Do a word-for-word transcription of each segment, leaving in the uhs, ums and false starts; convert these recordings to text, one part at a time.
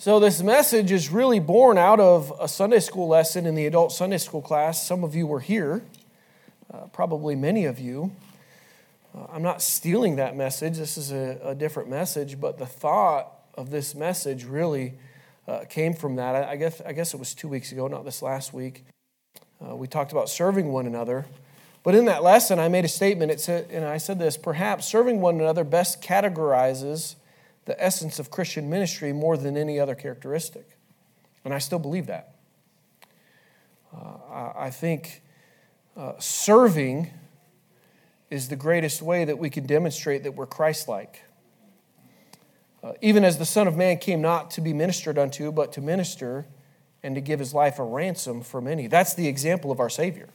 So this message is really born out of a Sunday school lesson in the adult Sunday school class. Some of you were here, uh, probably many of you. Uh, I'm not stealing that message. This is a, a different message, but the thought of this message really uh, came from that. I, I guess I guess it was two weeks ago, not this last week. Uh, we talked about serving one another. But in that lesson, I made a statement, it said, and I said this, perhaps serving one another best categorizes the essence of Christian ministry more than any other characteristic. And I still believe that. Uh, I, I think uh, serving is the greatest way that we can demonstrate that we're Christ-like. Uh, even as the Son of Man came not to be ministered unto, but to minister and to give his life a ransom for many. That's the example of our Savior,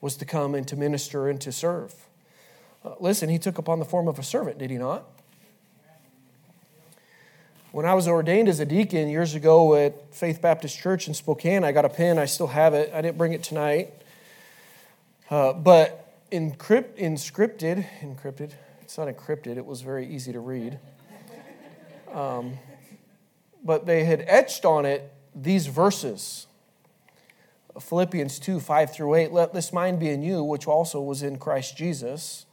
was to come and to minister and to serve. Uh, listen, he took upon the form of a servant, did he not? When I was ordained as a deacon years ago at Faith Baptist Church in Spokane, I got a pen, I still have it. I didn't bring it tonight. Uh, but encrypt, inscripted, encrypted, it's not encrypted, it was very easy to read. Um, but they had etched on it these verses. Philippians two, five through eight, let this mind be in you, which also was in Christ Jesus,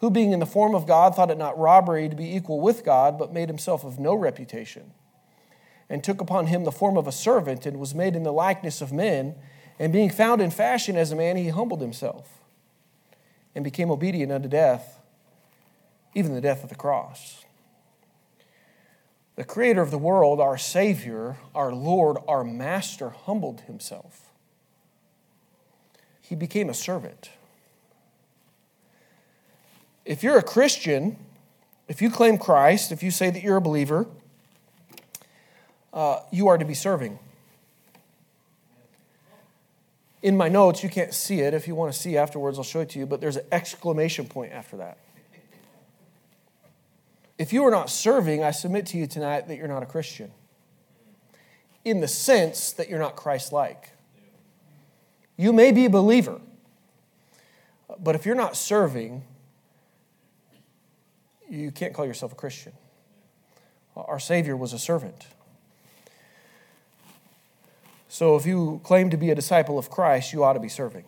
who being in the form of God thought it not robbery to be equal with God, but made himself of no reputation, and took upon him the form of a servant, and was made in the likeness of men, and being found in fashion as a man, he humbled himself, and became obedient unto death, even the death of the cross. The Creator of the world, our Savior, our Lord, our Master, humbled himself. He became a servant. If you're a Christian, if you claim Christ, if you say that you're a believer, uh, you are to be serving. In my notes, you can't see it. If you want to see afterwards, I'll show it to you, but there's an exclamation point after that. If you are not serving, I submit to you tonight that you're not a Christian, in the sense that you're not Christ-like. You may be a believer, but if you're not serving, you can't call yourself a Christian. Our Savior was a servant. So if you claim to be a disciple of Christ, you ought to be serving.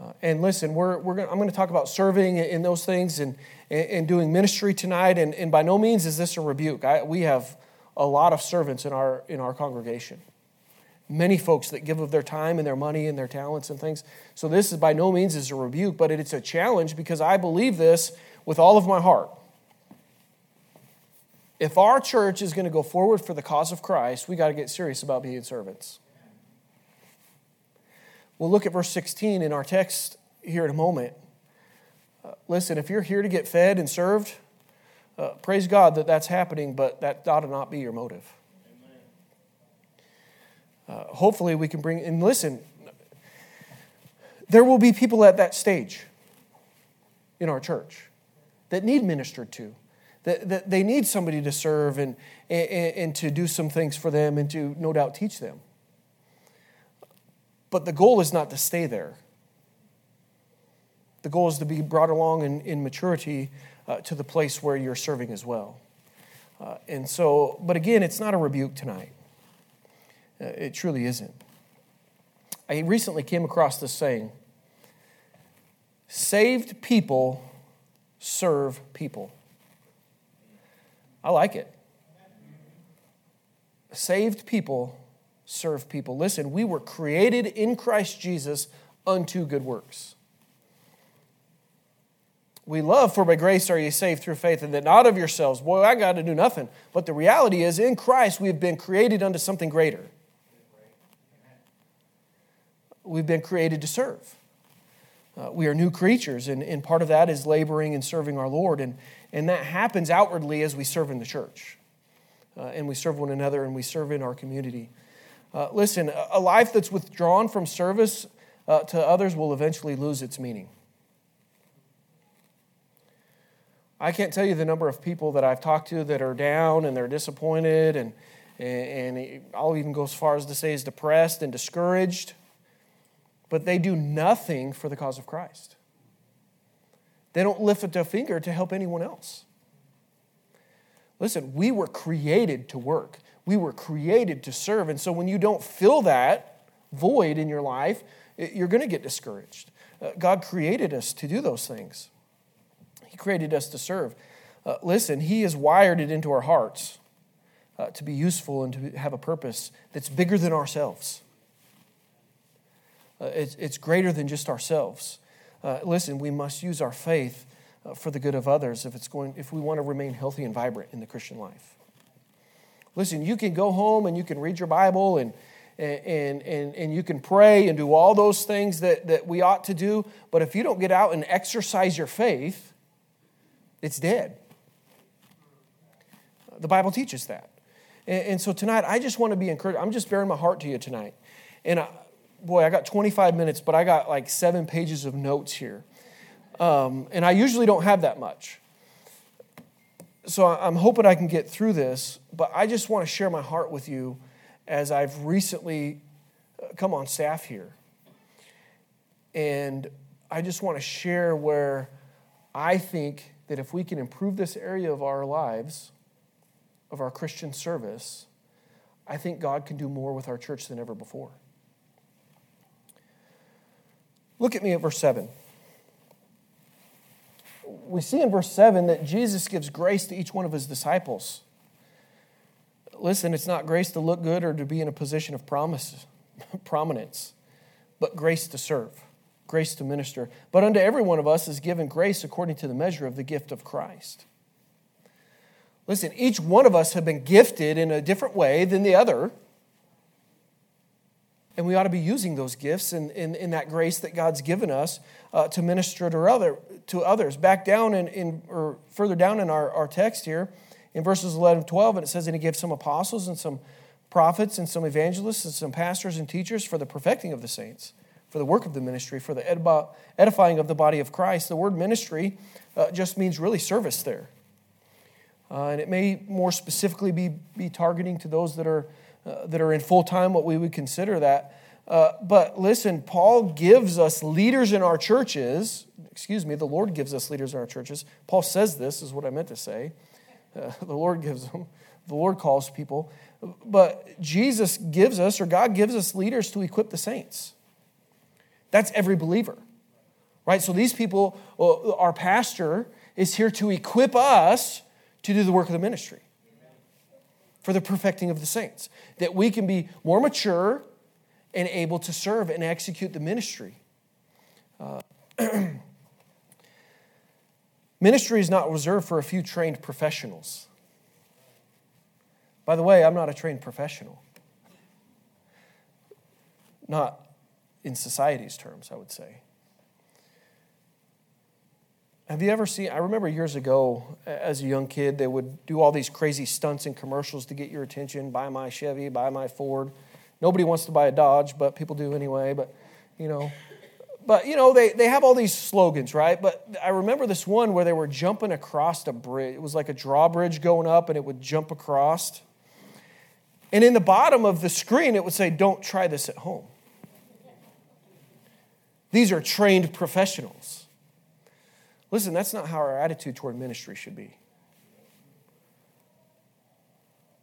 Uh, and listen, we're we're gonna, I'm going to talk about serving in those things and and doing ministry tonight. And, and by no means is this a rebuke. I, we have a lot of servants in our in our congregation. Many folks that give of their time and their money and their talents and things. So this is by no means is a rebuke, but it's a challenge because I believe this with all of my heart. If our church is going to go forward for the cause of Christ, we got to get serious about being servants. We'll look at verse sixteen in our text here in a moment. Uh, listen, if you're here to get fed and served, uh, praise God that that's happening, but that ought to not be your motive. Uh, hopefully we can bring, and listen, there will be people at that stage in our church that need ministered to, that, that they need somebody to serve and, and, and to do some things for them and to no doubt teach them. But the goal is not to stay there. The goal is to be brought along in, in maturity uh, to the place where you're serving as well. Uh, and so, but again, it's not a rebuke tonight. It truly isn't. I recently came across this saying, saved people serve people. I like it. Saved people serve people. Listen, we were created in Christ Jesus unto good works. We love, for by grace are you saved through faith, and that not of yourselves. Boy, I got to do nothing. But the reality is, in Christ, we have been created unto something greater. We've been created to serve. Uh, we are new creatures, and, and part of that is laboring and serving our Lord, and, and that happens outwardly as we serve in the church, uh, and we serve one another, and we serve in our community. Uh, listen, a, a life that's withdrawn from service uh, to others will eventually lose its meaning. I can't tell you the number of people that I've talked to that are down, and they're disappointed, and, and, and I'll even go as far as to say is depressed and discouraged. But they do nothing for the cause of Christ. They don't lift a finger to help anyone else. Listen, we were created to work. We were created to serve. And so when you don't fill that void in your life, you're going to get discouraged. Uh, God created us to do those things. He created us to serve. Uh, listen, He has wired it into our hearts uh, to be useful and to have a purpose that's bigger than ourselves. Uh, it's, it's greater than just ourselves. Uh, listen, we must use our faith uh, for the good of others if it's going. If we want to remain healthy and vibrant in the Christian life. Listen, you can go home and you can read your Bible and and and and you can pray and do all those things that, that we ought to do, but if you don't get out and exercise your faith, it's dead. The Bible teaches that. And, and so tonight, I just want to be encouraged. I'm just bearing my heart to you tonight. And I, boy, I got twenty-five minutes, but I got like seven pages of notes here. Um, and I usually don't have that much. So I'm hoping I can get through this, but I just want to share my heart with you as I've recently come on staff here. And I just want to share where I think that if we can improve this area of our lives, of our Christian service, I think God can do more with our church than ever before. Look at me at verse seven. We see in verse seven that Jesus gives grace to each one of his disciples. Listen, it's not grace to look good or to be in a position of promise, prominence, but grace to serve, grace to minister. But unto every one of us is given grace according to the measure of the gift of Christ. Listen, each one of us have been gifted in a different way than the other. And we ought to be using those gifts and in, in, in that grace that God's given us uh, to minister to, other, to others. Back down in, in or further down in our, our text here, in verses eleven and twelve, and it says, and he gave some apostles and some prophets and some evangelists and some pastors and teachers for the perfecting of the saints, for the work of the ministry, for the edifying of the body of Christ. The word ministry uh, just means really service there. Uh, and it may more specifically be, be targeting to those that are Uh, that are in full time, what we would consider that. Uh, but listen, Paul gives us leaders in our churches. Excuse me, the Lord gives us leaders in our churches. Paul says this, is what I meant to say. Uh, the Lord gives them. The Lord calls people. But Jesus gives us, or God gives us leaders to equip the saints. That's every believer, right? So these people, well, our pastor is here to equip us to do the work of the ministry, for the perfecting of the saints, that we can be more mature and able to serve and execute the ministry. Uh, ministry is not reserved for a few trained professionals. By the way, I'm not a trained professional. Not in society's terms, I would say. Have you ever seen, I remember years ago as a young kid, they would do all these crazy stunts and commercials to get your attention. Buy my Chevy, buy my Ford. Nobody wants to buy a Dodge, but people do anyway. But, you know, but you know they, they have all these slogans, right? But I remember this one where they were jumping across a bridge. It was like a drawbridge going up, and it would jump across. And in the bottom of the screen, it would say, don't try this at home. These are trained professionals. Listen, that's not how our attitude toward ministry should be.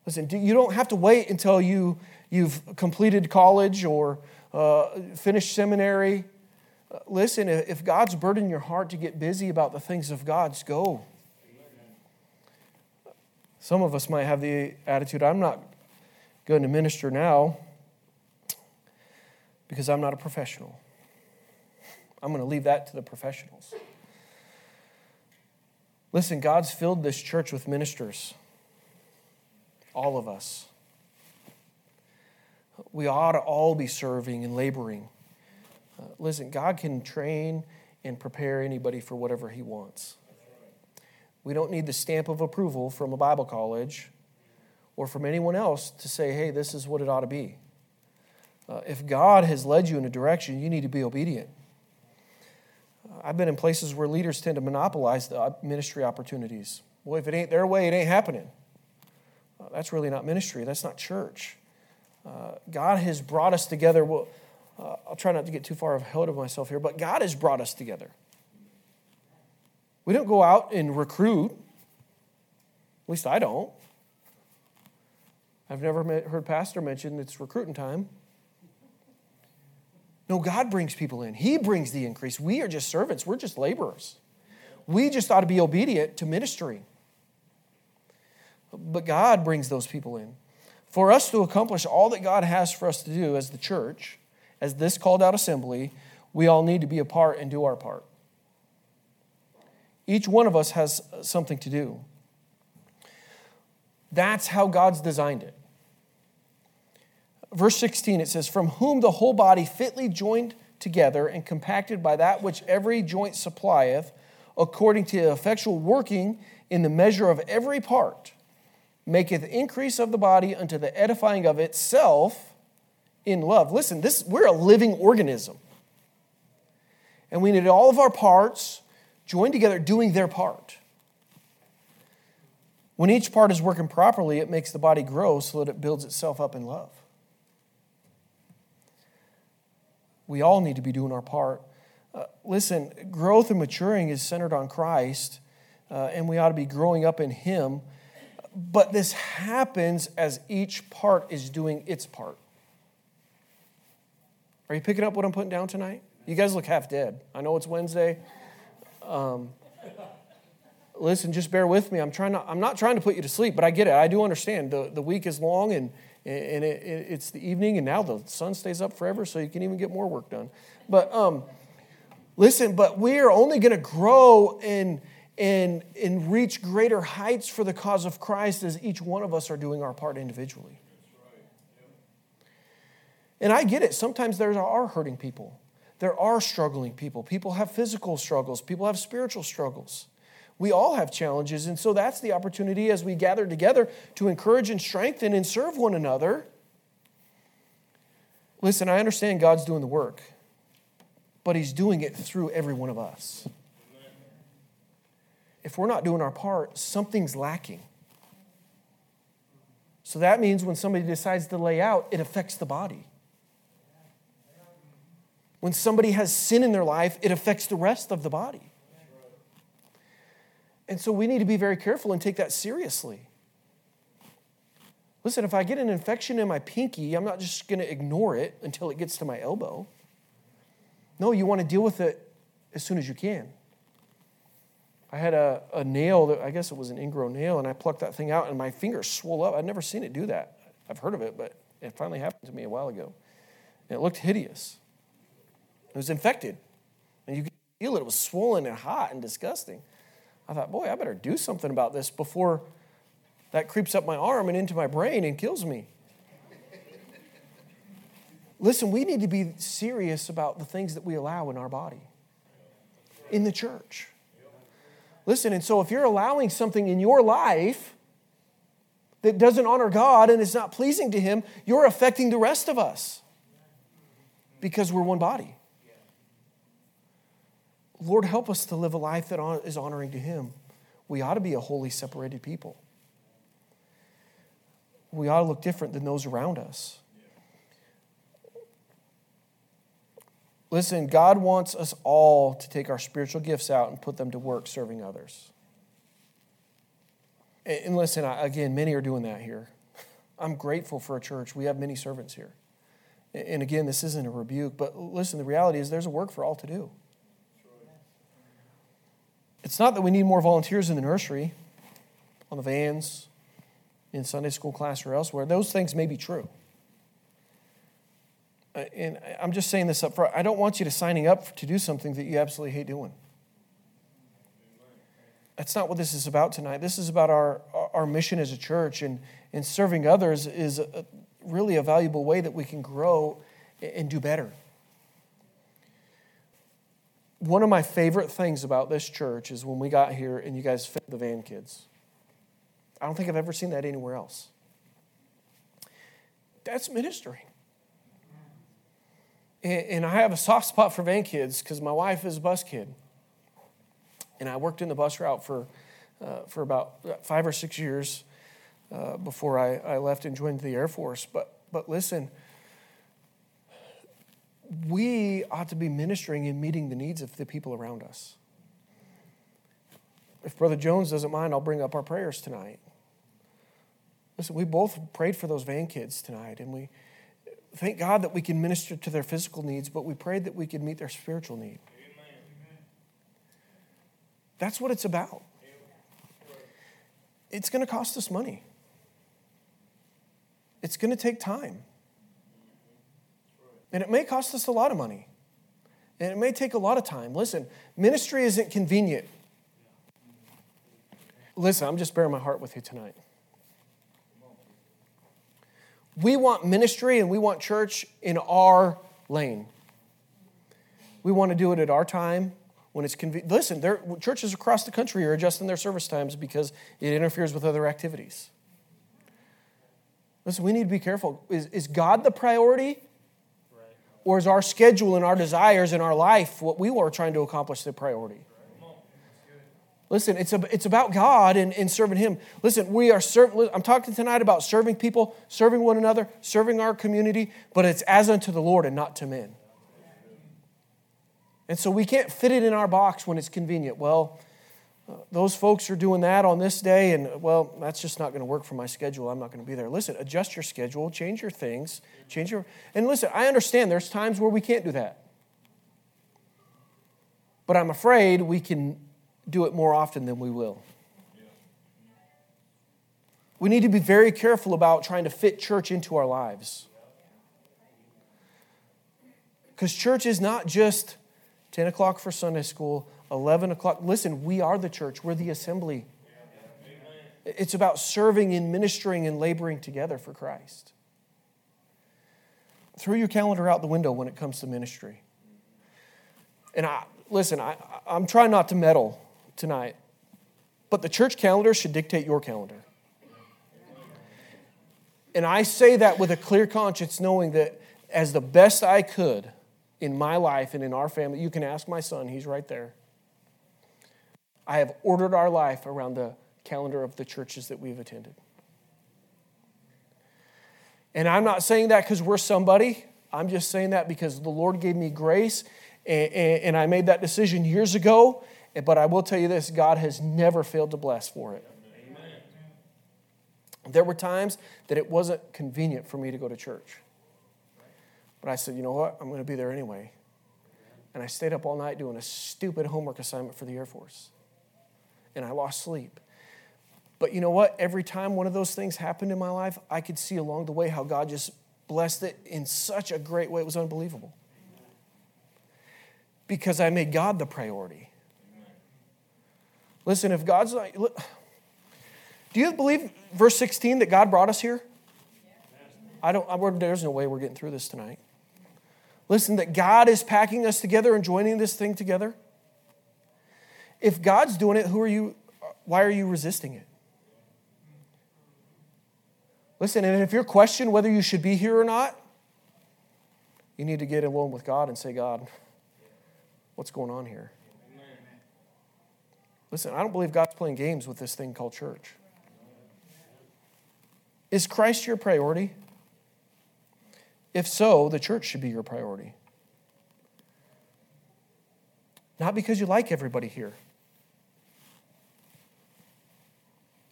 Listen, you don't have to wait until you, you've completed college or uh, finished seminary. Uh, listen, if God's burdened your heart to get busy about the things of God, go. Some of us might have the attitude, I'm not going to minister now because I'm not a professional. I'm going to leave that to the professionals. Listen, God's filled this church with ministers, all of us. We ought to all be serving and laboring. Uh, listen, God can train and prepare anybody for whatever He wants. We don't need the stamp of approval from a Bible college or from anyone else to say, hey, this is what it ought to be. Uh, if God has led you in a direction, you need to be obedient. I've been in places where leaders tend to monopolize the ministry opportunities. Boy, if it ain't their way, it ain't happening. Well, that's really not ministry. That's not church. Uh, God has brought us together. Well, uh, I'll try not to get too far ahead of myself here, but God has brought us together. We don't go out and recruit. At least I don't. I've never met, heard pastor mention it's recruiting time. No, God brings people in. He brings the increase. We are just servants. We're just laborers. We just ought to be obedient to ministry. But God brings those people in. For us to accomplish all that God has for us to do as the church, as this called out assembly, we all need to be a part and do our part. Each one of us has something to do. That's how God's designed it. Verse sixteen, it says, from whom the whole body fitly joined together and compacted by that which every joint supplieth, according to the effectual working in the measure of every part, maketh increase of the body unto the edifying of itself in love. Listen, this we're a living organism. And we need all of our parts joined together doing their part. When each part is working properly, it makes the body grow so that it builds itself up in love. We all need to be doing our part. Uh, listen, growth and maturing is centered on Christ, uh, and we ought to be growing up in Him. But this happens as each part is doing its part. Are you picking up what I'm putting down tonight? You guys look half dead. I know it's Wednesday. Um, listen, just bear with me. I'm trying not, I'm not trying to put you to sleep, but I get it. I do understand. The, the week is long, and and it, it's the evening, and now the sun stays up forever, so you can even get more work done. But um, listen, but we are only going to grow and and and reach greater heights for the cause of Christ as each one of us are doing our part individually. And I get it. Sometimes there are hurting people. There are struggling people. People have physical struggles. People have spiritual struggles. We all have challenges, and so that's the opportunity as we gather together to encourage and strengthen and serve one another. Listen, I understand God's doing the work, but He's doing it through every one of us. If we're not doing our part, something's lacking. So that means when somebody decides to lay out, it affects the body. When somebody has sin in their life, it affects the rest of the body. And so we need to be very careful and take that seriously. Listen, if I get an infection in my pinky, I'm not just going to ignore it until it gets to my elbow. No, you want to deal with it as soon as you can. I had a, a nail, that I guess it was an ingrown nail, and I plucked that thing out, and my finger swole up. I'd never seen it do that. I've heard of it, but it finally happened to me a while ago. And it looked hideous. It was infected. And you could feel it. It was swollen and hot and disgusting. I thought, boy, I better do something about this before that creeps up my arm and into my brain and kills me. Listen, we need to be serious about the things that we allow in our body, in the church. Listen, and so if you're allowing something in your life that doesn't honor God and is not pleasing to Him, you're affecting the rest of us because we're one body. Lord, help us to live a life that is honoring to Him. We ought to be a holy, separated people. We ought to look different than those around us. Listen, God wants us all to take our spiritual gifts out and put them to work serving others. And listen, again, many are doing that here. I'm grateful for a church. We have many servants here. And again, this isn't a rebuke, but listen, the reality is there's a work for all to do. It's not that we need more volunteers in the nursery, on the vans, in Sunday school class or elsewhere. Those things may be true. And I'm just saying this up front. I don't want you to signing up to do something that you absolutely hate doing. That's not what this is about tonight. This is about our, our mission as a church, and, and serving others is a, really a valuable way that we can grow and do better. One of my favorite things about this church is when we got here and you guys fed the van kids. I don't think I've ever seen that anywhere else. That's ministry. And I have a soft spot for van kids because my wife is a bus kid. And I worked in the bus route for uh, for about five or six years uh, before I, I left and joined the Air Force. But but listen, we ought to be ministering and meeting the needs of the people around us. If Brother Jones doesn't mind, I'll bring up our prayers tonight. Listen, we both prayed for those van kids tonight, and we thank God that we can minister to their physical needs, but we prayed that we could meet their spiritual need. Amen. That's what it's about. It's going to cost us money. It's going to take time. And it may cost us a lot of money. And it may take a lot of time. Listen, ministry isn't convenient. Listen, I'm just bearing my heart with you tonight. We want ministry and we want church in our lane. We want to do it at our time when it's convenient. Listen, there, churches across the country are adjusting their service times because it interferes with other activities. Listen, we need to be careful. Is, is God the priority? Or is our schedule and our desires and our life, what we were trying to accomplish, the priority? Listen, it's a, it's about God and, and serving Him. Listen, we are serving. I'm talking tonight about serving people, serving one another, serving our community, but it's as unto the Lord and not to men. And so we can't fit it in our box when it's convenient. Well, uh, those folks are doing that on this day, and well, that's just not going to work for my schedule. I'm not going to be there. Listen, adjust your schedule, change your things, change your. And listen, I understand there's times where we can't do that, but I'm afraid we can do it more often than we will. We need to be very careful about trying to fit church into our lives. Because church is not just ten o'clock for Sunday school, eleven o'clock. Listen, we are the church. We're the assembly. It's about serving and ministering and laboring together for Christ. Throw your calendar out the window when it comes to ministry. And I, listen, I, I'm trying not to meddle tonight, but the church calendar should dictate your calendar. And I say that with a clear conscience, knowing that as the best I could in my life and in our family, you can ask my son, he's right there. I have ordered our life around the calendar of the churches that we've attended. And I'm not saying that because we're somebody. I'm just saying that because the Lord gave me grace, and, and, and I made that decision years ago. But I will tell you this, God has never failed to bless for it. Amen. There were times that it wasn't convenient for me to go to church. But I said, you know what? I'm going to be there anyway. And I stayed up all night doing a stupid homework assignment for the Air Force. And I lost sleep. But you know what? Every time one of those things happened in my life, I could see along the way how God just blessed it in such a great way. It was unbelievable. Because I made God the priority. Listen, if God's not... Do you believe, verse sixteen, that God brought us here? I don't... I, there's no way we're getting through this tonight. Listen, that God is packing us together and joining this thing together. If God's doing it, who are you... why are you resisting it? Listen, and if you're questioned whether you should be here or not, you need to get alone with God and say, God, what's going on here? Listen, I don't believe God's playing games with this thing called church. Is Christ your priority? If so, the church should be your priority. Not because you like everybody here.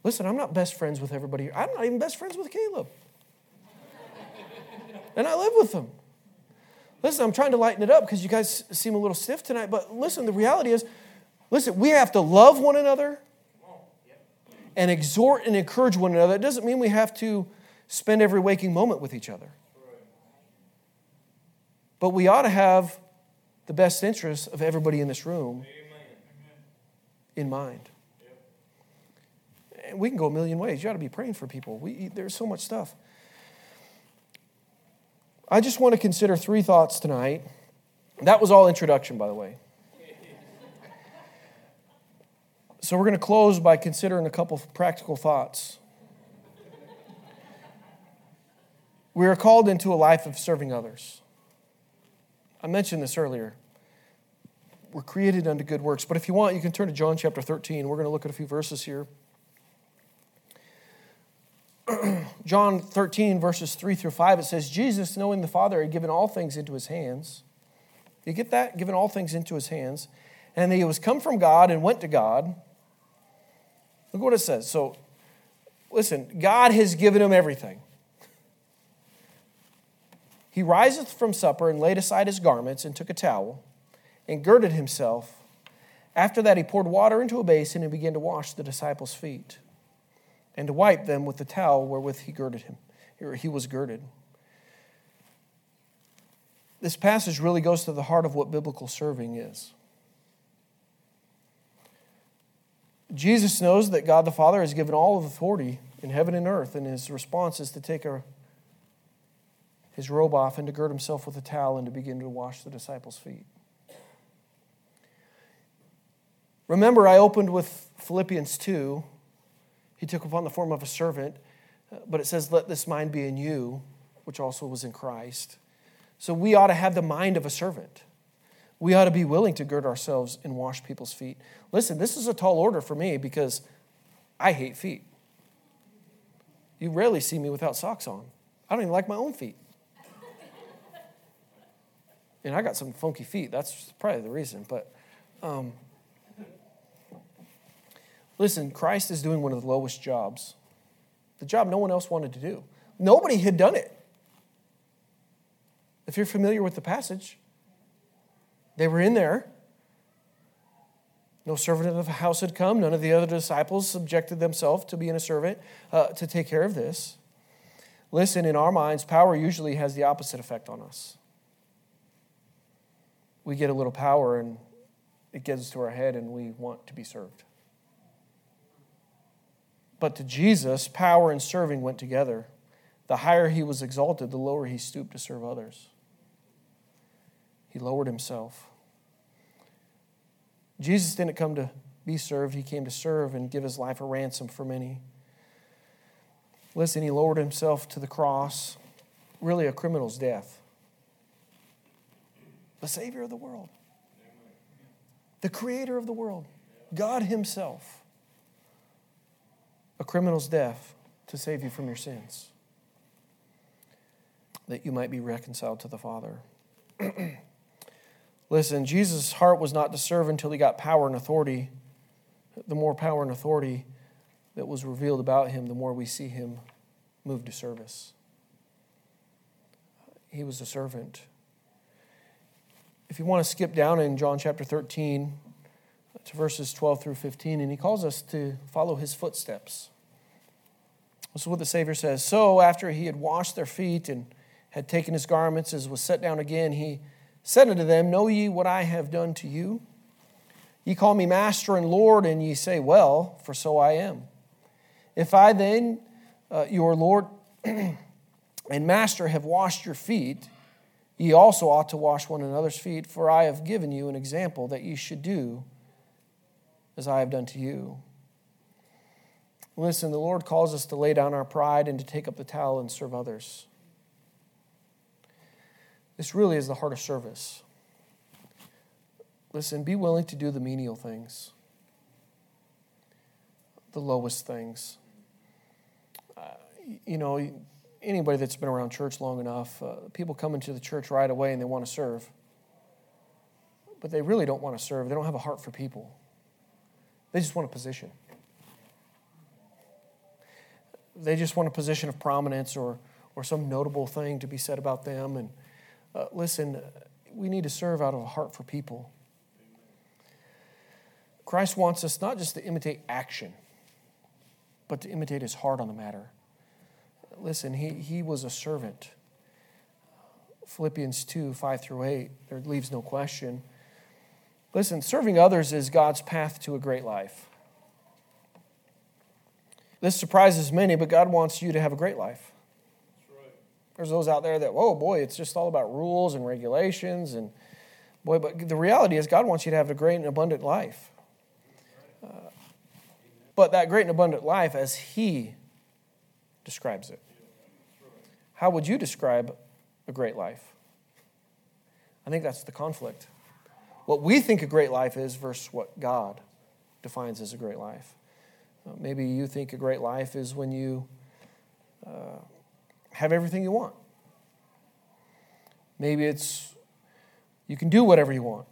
Listen, I'm not best friends with everybody here. I'm not even best friends with Caleb. And I live with him. Listen, I'm trying to lighten it up because you guys seem a little stiff tonight, but listen, the reality is, listen, we have to love one another and exhort and encourage one another. It doesn't mean we have to spend every waking moment with each other. But we ought to have the best interests of everybody in this room in mind. And we can go a million ways. You ought to be praying for people. We, there's so much stuff. I just want to consider three thoughts tonight. That was all introduction, by the way. So we're going to close by considering a couple of practical thoughts. We are called into a life of serving others. I mentioned this earlier. We're created unto good works. But if you want, you can turn to John chapter thirteen. We're going to look at a few verses here. John thirteen, verses three through five, it says, Jesus, knowing the Father, had given all things into his hands. You get that? Given all things into his hands. And he was come from God and went to God. Look what it says. So Listen, God has given him everything. He riseth from supper and laid aside his garments and took a towel and girded himself. After that, he poured water into a basin and began to wash the disciples' feet and to wipe them with the towel wherewith he girded him. He was girded. This passage really goes to the heart of what biblical serving is. Jesus knows that God the Father has given all of authority in heaven and earth, and his response is to take a, his robe off and to gird himself with a towel and to begin to wash the disciples' feet. Remember, I opened with Philippians two. He took upon the form of a servant, but it says, let this mind be in you, which also was in Christ. So we ought to have the mind of a servant. We ought to be willing to gird ourselves and wash people's feet. Listen, this is a tall order for me because I hate feet. You rarely see me without socks on. I don't even like my own feet. And I got some funky feet. That's probably the reason. But um, listen, Christ is doing one of the lowest jobs. The job no one else wanted to do. Nobody had done it. If you're familiar with the passage, they were in there. No servant of the house had come. None of the other disciples subjected themselves to being a servant uh, to take care of this. Listen, in our minds, power usually has the opposite effect on us. We get a little power and it gets to our head and we want to be served. But to Jesus, power and serving went together. The higher he was exalted, the lower he stooped to serve others. He lowered himself. Jesus didn't come to be served. He came to serve and give his life a ransom for many. Listen, he lowered himself to the cross, really a criminal's death. The Savior of the world. The Creator of the world. God himself. A criminal's death to save you from your sins. That you might be reconciled to the Father. Listen, Jesus' heart was not to serve until he got power and authority. The more power and authority that was revealed about him, the more we see him move to service. He was a servant. If you want to skip down in John chapter thirteen to verses twelve through fifteen, and he calls us to follow his footsteps. This is what the Savior says. So after he had washed their feet and had taken his garments, as was set down again, he said unto them, know ye what I have done to you? Ye call me Master and Lord, and ye say, well, for so I am. If I then, uh, your Lord and Master, have washed your feet, ye also ought to wash one another's feet, for I have given you an example that ye should do as I have done to you. Listen, the Lord calls us to lay down our pride and to take up the towel and serve others. This really is the heart of service. Listen, be willing to do the menial things, the lowest things. Uh, you know, anybody that's been around church long enough, uh, people come into the church right away and they want to serve. But they really don't want to serve. They don't have a heart for people. They just want a position. They just want a position of prominence or, or some notable thing to be said about them. And Uh, listen, we need to serve out of a heart for people. Christ wants us not just to imitate action, but to imitate his heart on the matter. Listen, he, he was a servant. Philippians two, five through eight, there leaves no question. Listen, serving others is God's path to a great life. This surprises many, but God wants you to have a great life. There's those out there that, oh boy, it's just all about rules and regulations. And boy, but the reality is God wants you to have a great and abundant life. Uh, but that great and abundant life as he describes it. How would you describe a great life? I think that's the conflict. What we think a great life is versus what God defines as a great life. Uh, maybe you think a great life is when you... Uh, have everything you want. Maybe it's you can do whatever you want.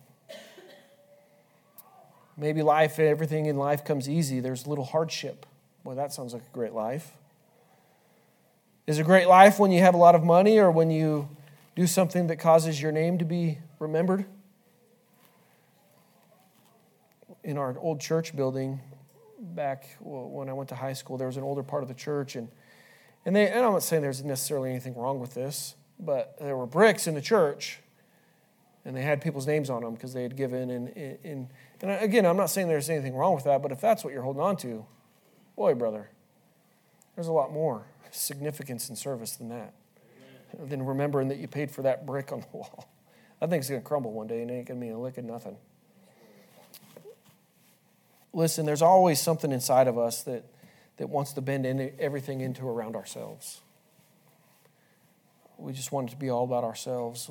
Maybe life, everything in life comes easy. There's little hardship. Boy, that sounds like a great life. Is a great life when you have a lot of money or when you do something that causes your name to be remembered? In our old church building, back when I went to high school, there was an older part of the church, and and they and I'm not saying there's necessarily anything wrong with this, but there were bricks in the church, and they had people's names on them because they had given. And, and and again, I'm not saying there's anything wrong with that, but if that's what you're holding on to, boy, brother, there's a lot more significance and service than that, Amen. Than remembering that you paid for that brick on the wall. I think it's going to crumble one day, and it ain't going to mean a lick of nothing. Listen, there's always something inside of us that, that wants to bend in everything into around ourselves. We just want it to be all about ourselves.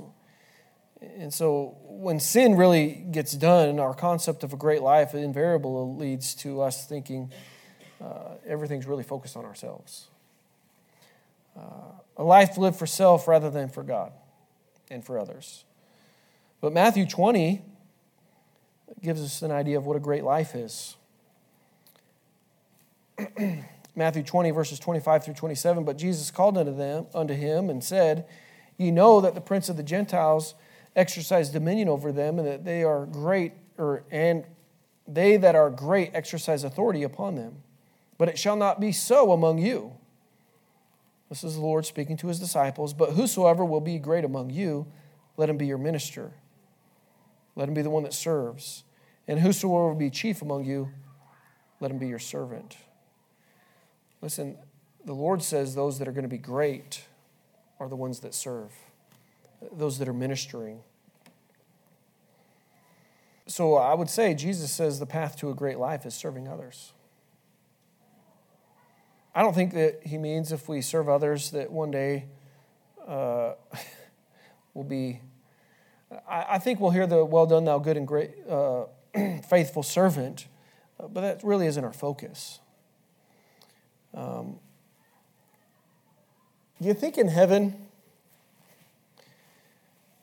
And so when sin really gets done, our concept of a great life invariably leads to us thinking uh, everything's really focused on ourselves. Uh, a life lived for self rather than for God and for others. But Matthew twenty gives us an idea of what a great life is. Matthew twenty, verses twenty-five through twenty-seven, but Jesus called unto them, unto him and said, Ye know that the prince of the Gentiles exercise dominion over them, and that they are great, or and they that are great exercise authority upon them. But it shall not be so among you. This is the Lord speaking to his disciples. But whosoever will be great among you, let him be your minister. Let him be the one that serves. And whosoever will be chief among you, let him be your servant. Listen, the Lord says those that are going to be great are the ones that serve, those that are ministering. So I would say Jesus says the path to a great life is serving others. I don't think that he means if we serve others that one day uh, we'll be... I think we'll hear the well done, thou good and great, uh, faithful servant, but that really isn't our focus. Um, do you think in heaven,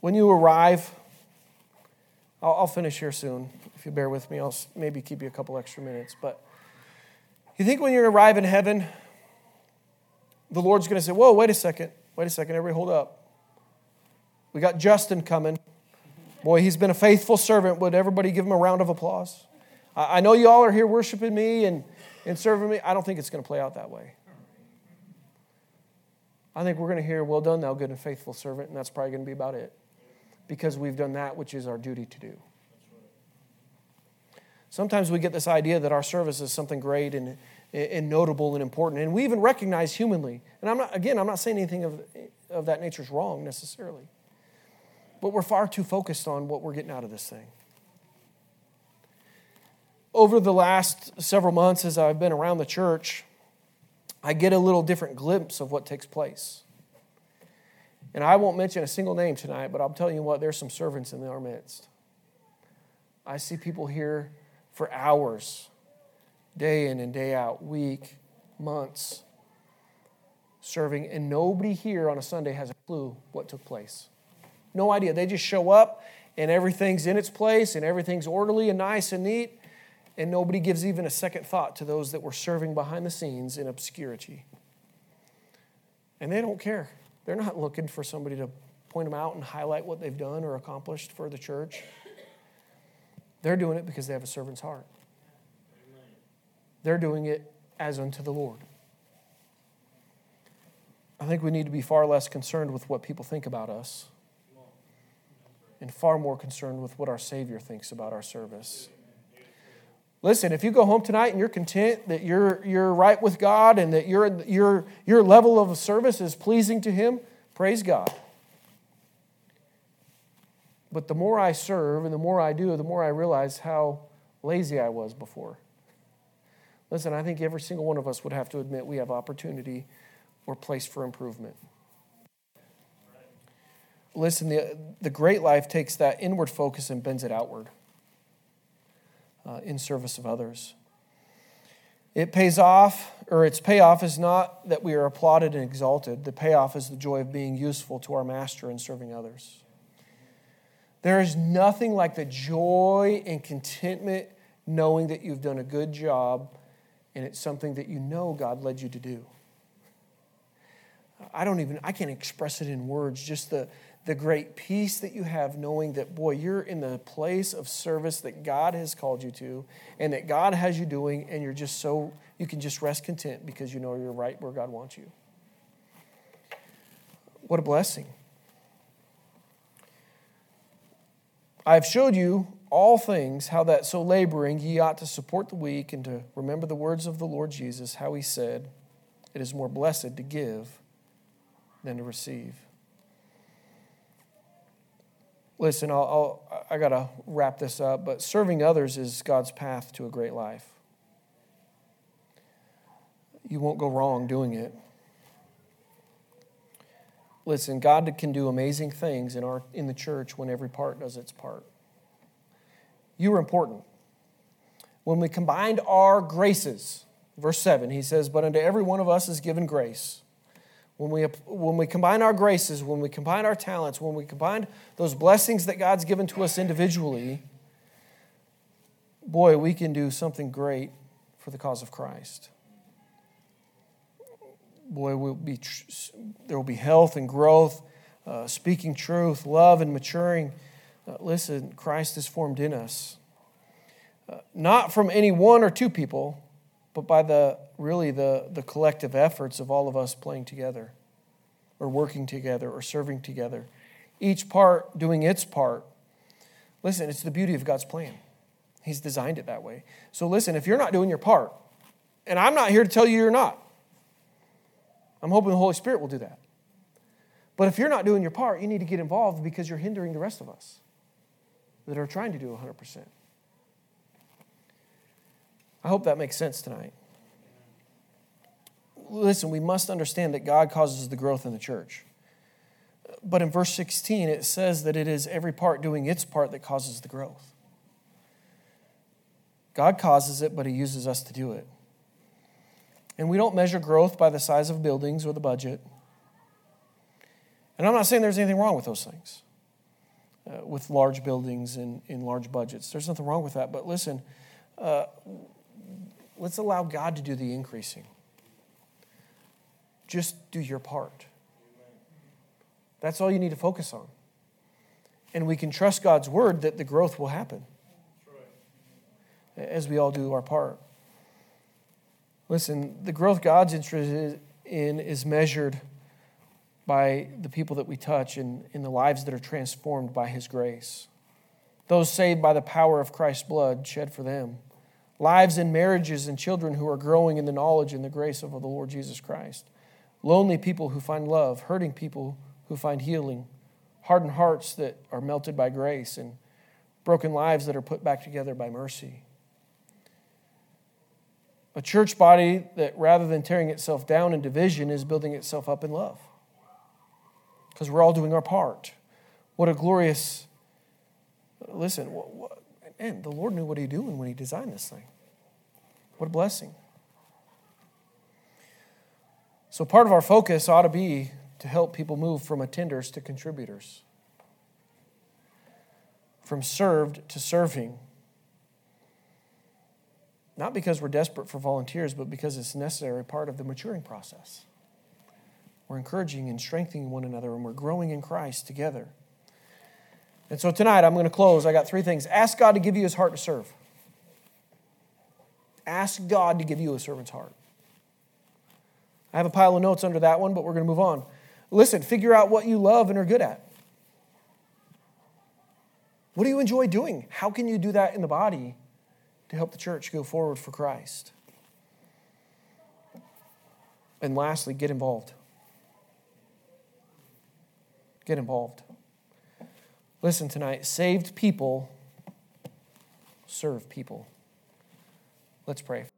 when you arrive, I'll, I'll finish here soon. If you bear with me, I'll maybe keep you a couple extra minutes. But you think when you arrive in heaven, the Lord's going to say, whoa, wait a second, wait a second, everybody hold up. We got Justin coming. Boy, he's been a faithful servant. Would everybody give him a round of applause? I know you all are here worshiping me and, and serving me. I don't think it's going to play out that way. I think we're going to hear, well done, thou good and faithful servant, and that's probably going to be about it because we've done that which is our duty to do. Sometimes we get this idea that our service is something great and, and notable and important, and we even recognize humanly. And I'm not, again, I'm not saying anything of, of that nature is wrong necessarily. But we're far too focused on what we're getting out of this thing. Over the last several months as I've been around the church, I get a little different glimpse of what takes place. And I won't mention a single name tonight, but I'm telling you what, there's some servants in our midst. I see people here for hours, day in and day out, week, months, serving, and nobody here on a Sunday has a clue what took place. No idea. They just show up, and everything's in its place, and everything's orderly and nice and neat, and nobody gives even a second thought to those that were serving behind the scenes in obscurity. And they don't care. They're not looking for somebody to point them out and highlight what they've done or accomplished for the church. They're doing it because they have a servant's heart. They're doing it as unto the Lord. I think we need to be far less concerned with what people think about us, and far more concerned with what our Savior thinks about our service. Listen, if you go home tonight and you're content that you're you're right with God and that your your your level of service is pleasing to Him, praise God. But the more I serve and the more I do, the more I realize how lazy I was before. Listen, I think every single one of us would have to admit we have opportunity or place for improvement. Listen, the, the great life takes that inward focus and bends it outward uh, in service of others. It pays off, or its payoff is not that we are applauded and exalted. The payoff is the joy of being useful to our master and serving others. There is nothing like the joy and contentment knowing that you've done a good job and it's something that you know God led you to do. I don't even, I can't express it in words, just the, the great peace that you have knowing that, boy, you're in the place of service that God has called you to and that God has you doing, and you're just so, you can just rest content because you know you're right where God wants you. What a blessing. I've showed you all things, how that so laboring ye ought to support the weak and to remember the words of the Lord Jesus, how he said, it is more blessed to give than to receive. Listen, I'll, I'll, I got to wrap this up, but serving others is God's path to a great life. You won't go wrong doing it. Listen, God can do amazing things in our in the church when every part does its part. You are important. When we combined our graces, verse seven, he says, but unto every one of us is given grace. When we, when we combine our graces, when we combine our talents, when we combine those blessings that God's given to us individually, boy, we can do something great for the cause of Christ. Boy, we'll be tr- there will be health and growth, uh, speaking truth, love and maturing. Uh, listen, Christ is formed in us. Uh, not from any one or two people, but by the really the, the collective efforts of all of us playing together or working together or serving together, each part doing its part. Listen, it's the beauty of God's plan. He's designed it that way. So listen, if you're not doing your part, and I'm not here to tell you you're not, I'm hoping the Holy Spirit will do that. But if you're not doing your part, you need to get involved because you're hindering the rest of us that are trying to do one hundred percent. I hope that makes sense tonight. Listen, we must understand that God causes the growth in the church. But in verse sixteen, it says that it is every part doing its part that causes the growth. God causes it, but he uses us to do it. And we don't measure growth by the size of buildings or the budget. And I'm not saying there's anything wrong with those things, uh, with large buildings and in large budgets. There's nothing wrong with that. But listen, uh, let's allow God to do the increasing. Just do your part. That's all you need to focus on. And we can trust God's word that the growth will happen as we all do our part. Listen, the growth God's interested in is measured by the people that we touch and in the lives that are transformed by his grace. Those saved by the power of Christ's blood shed for them. Lives and marriages and children who are growing in the knowledge and the grace of the Lord Jesus Christ. Lonely people who find love. Hurting people who find healing. Hardened hearts that are melted by grace. And broken lives that are put back together by mercy. A church body that, rather than tearing itself down in division, is building itself up in love. Because we're all doing our part. What a glorious... Listen, what, what, man, the Lord knew what he was doing when he designed this thing. What a blessing. So part of our focus ought to be to help people move from attenders to contributors. From served to serving. Not because we're desperate for volunteers, but because it's a necessary part of the maturing process. We're encouraging and strengthening one another, and we're growing in Christ together. And so tonight, I'm going to close. I got three things. Ask God to give you his heart to serve. Ask God to give you a servant's heart. I have a pile of notes under that one, but we're going to move on. Listen, figure out what you love and are good at. What do you enjoy doing? How can you do that in the body to help the church go forward for Christ? And lastly, get involved. Get involved. Listen tonight, saved people serve people. Let's pray.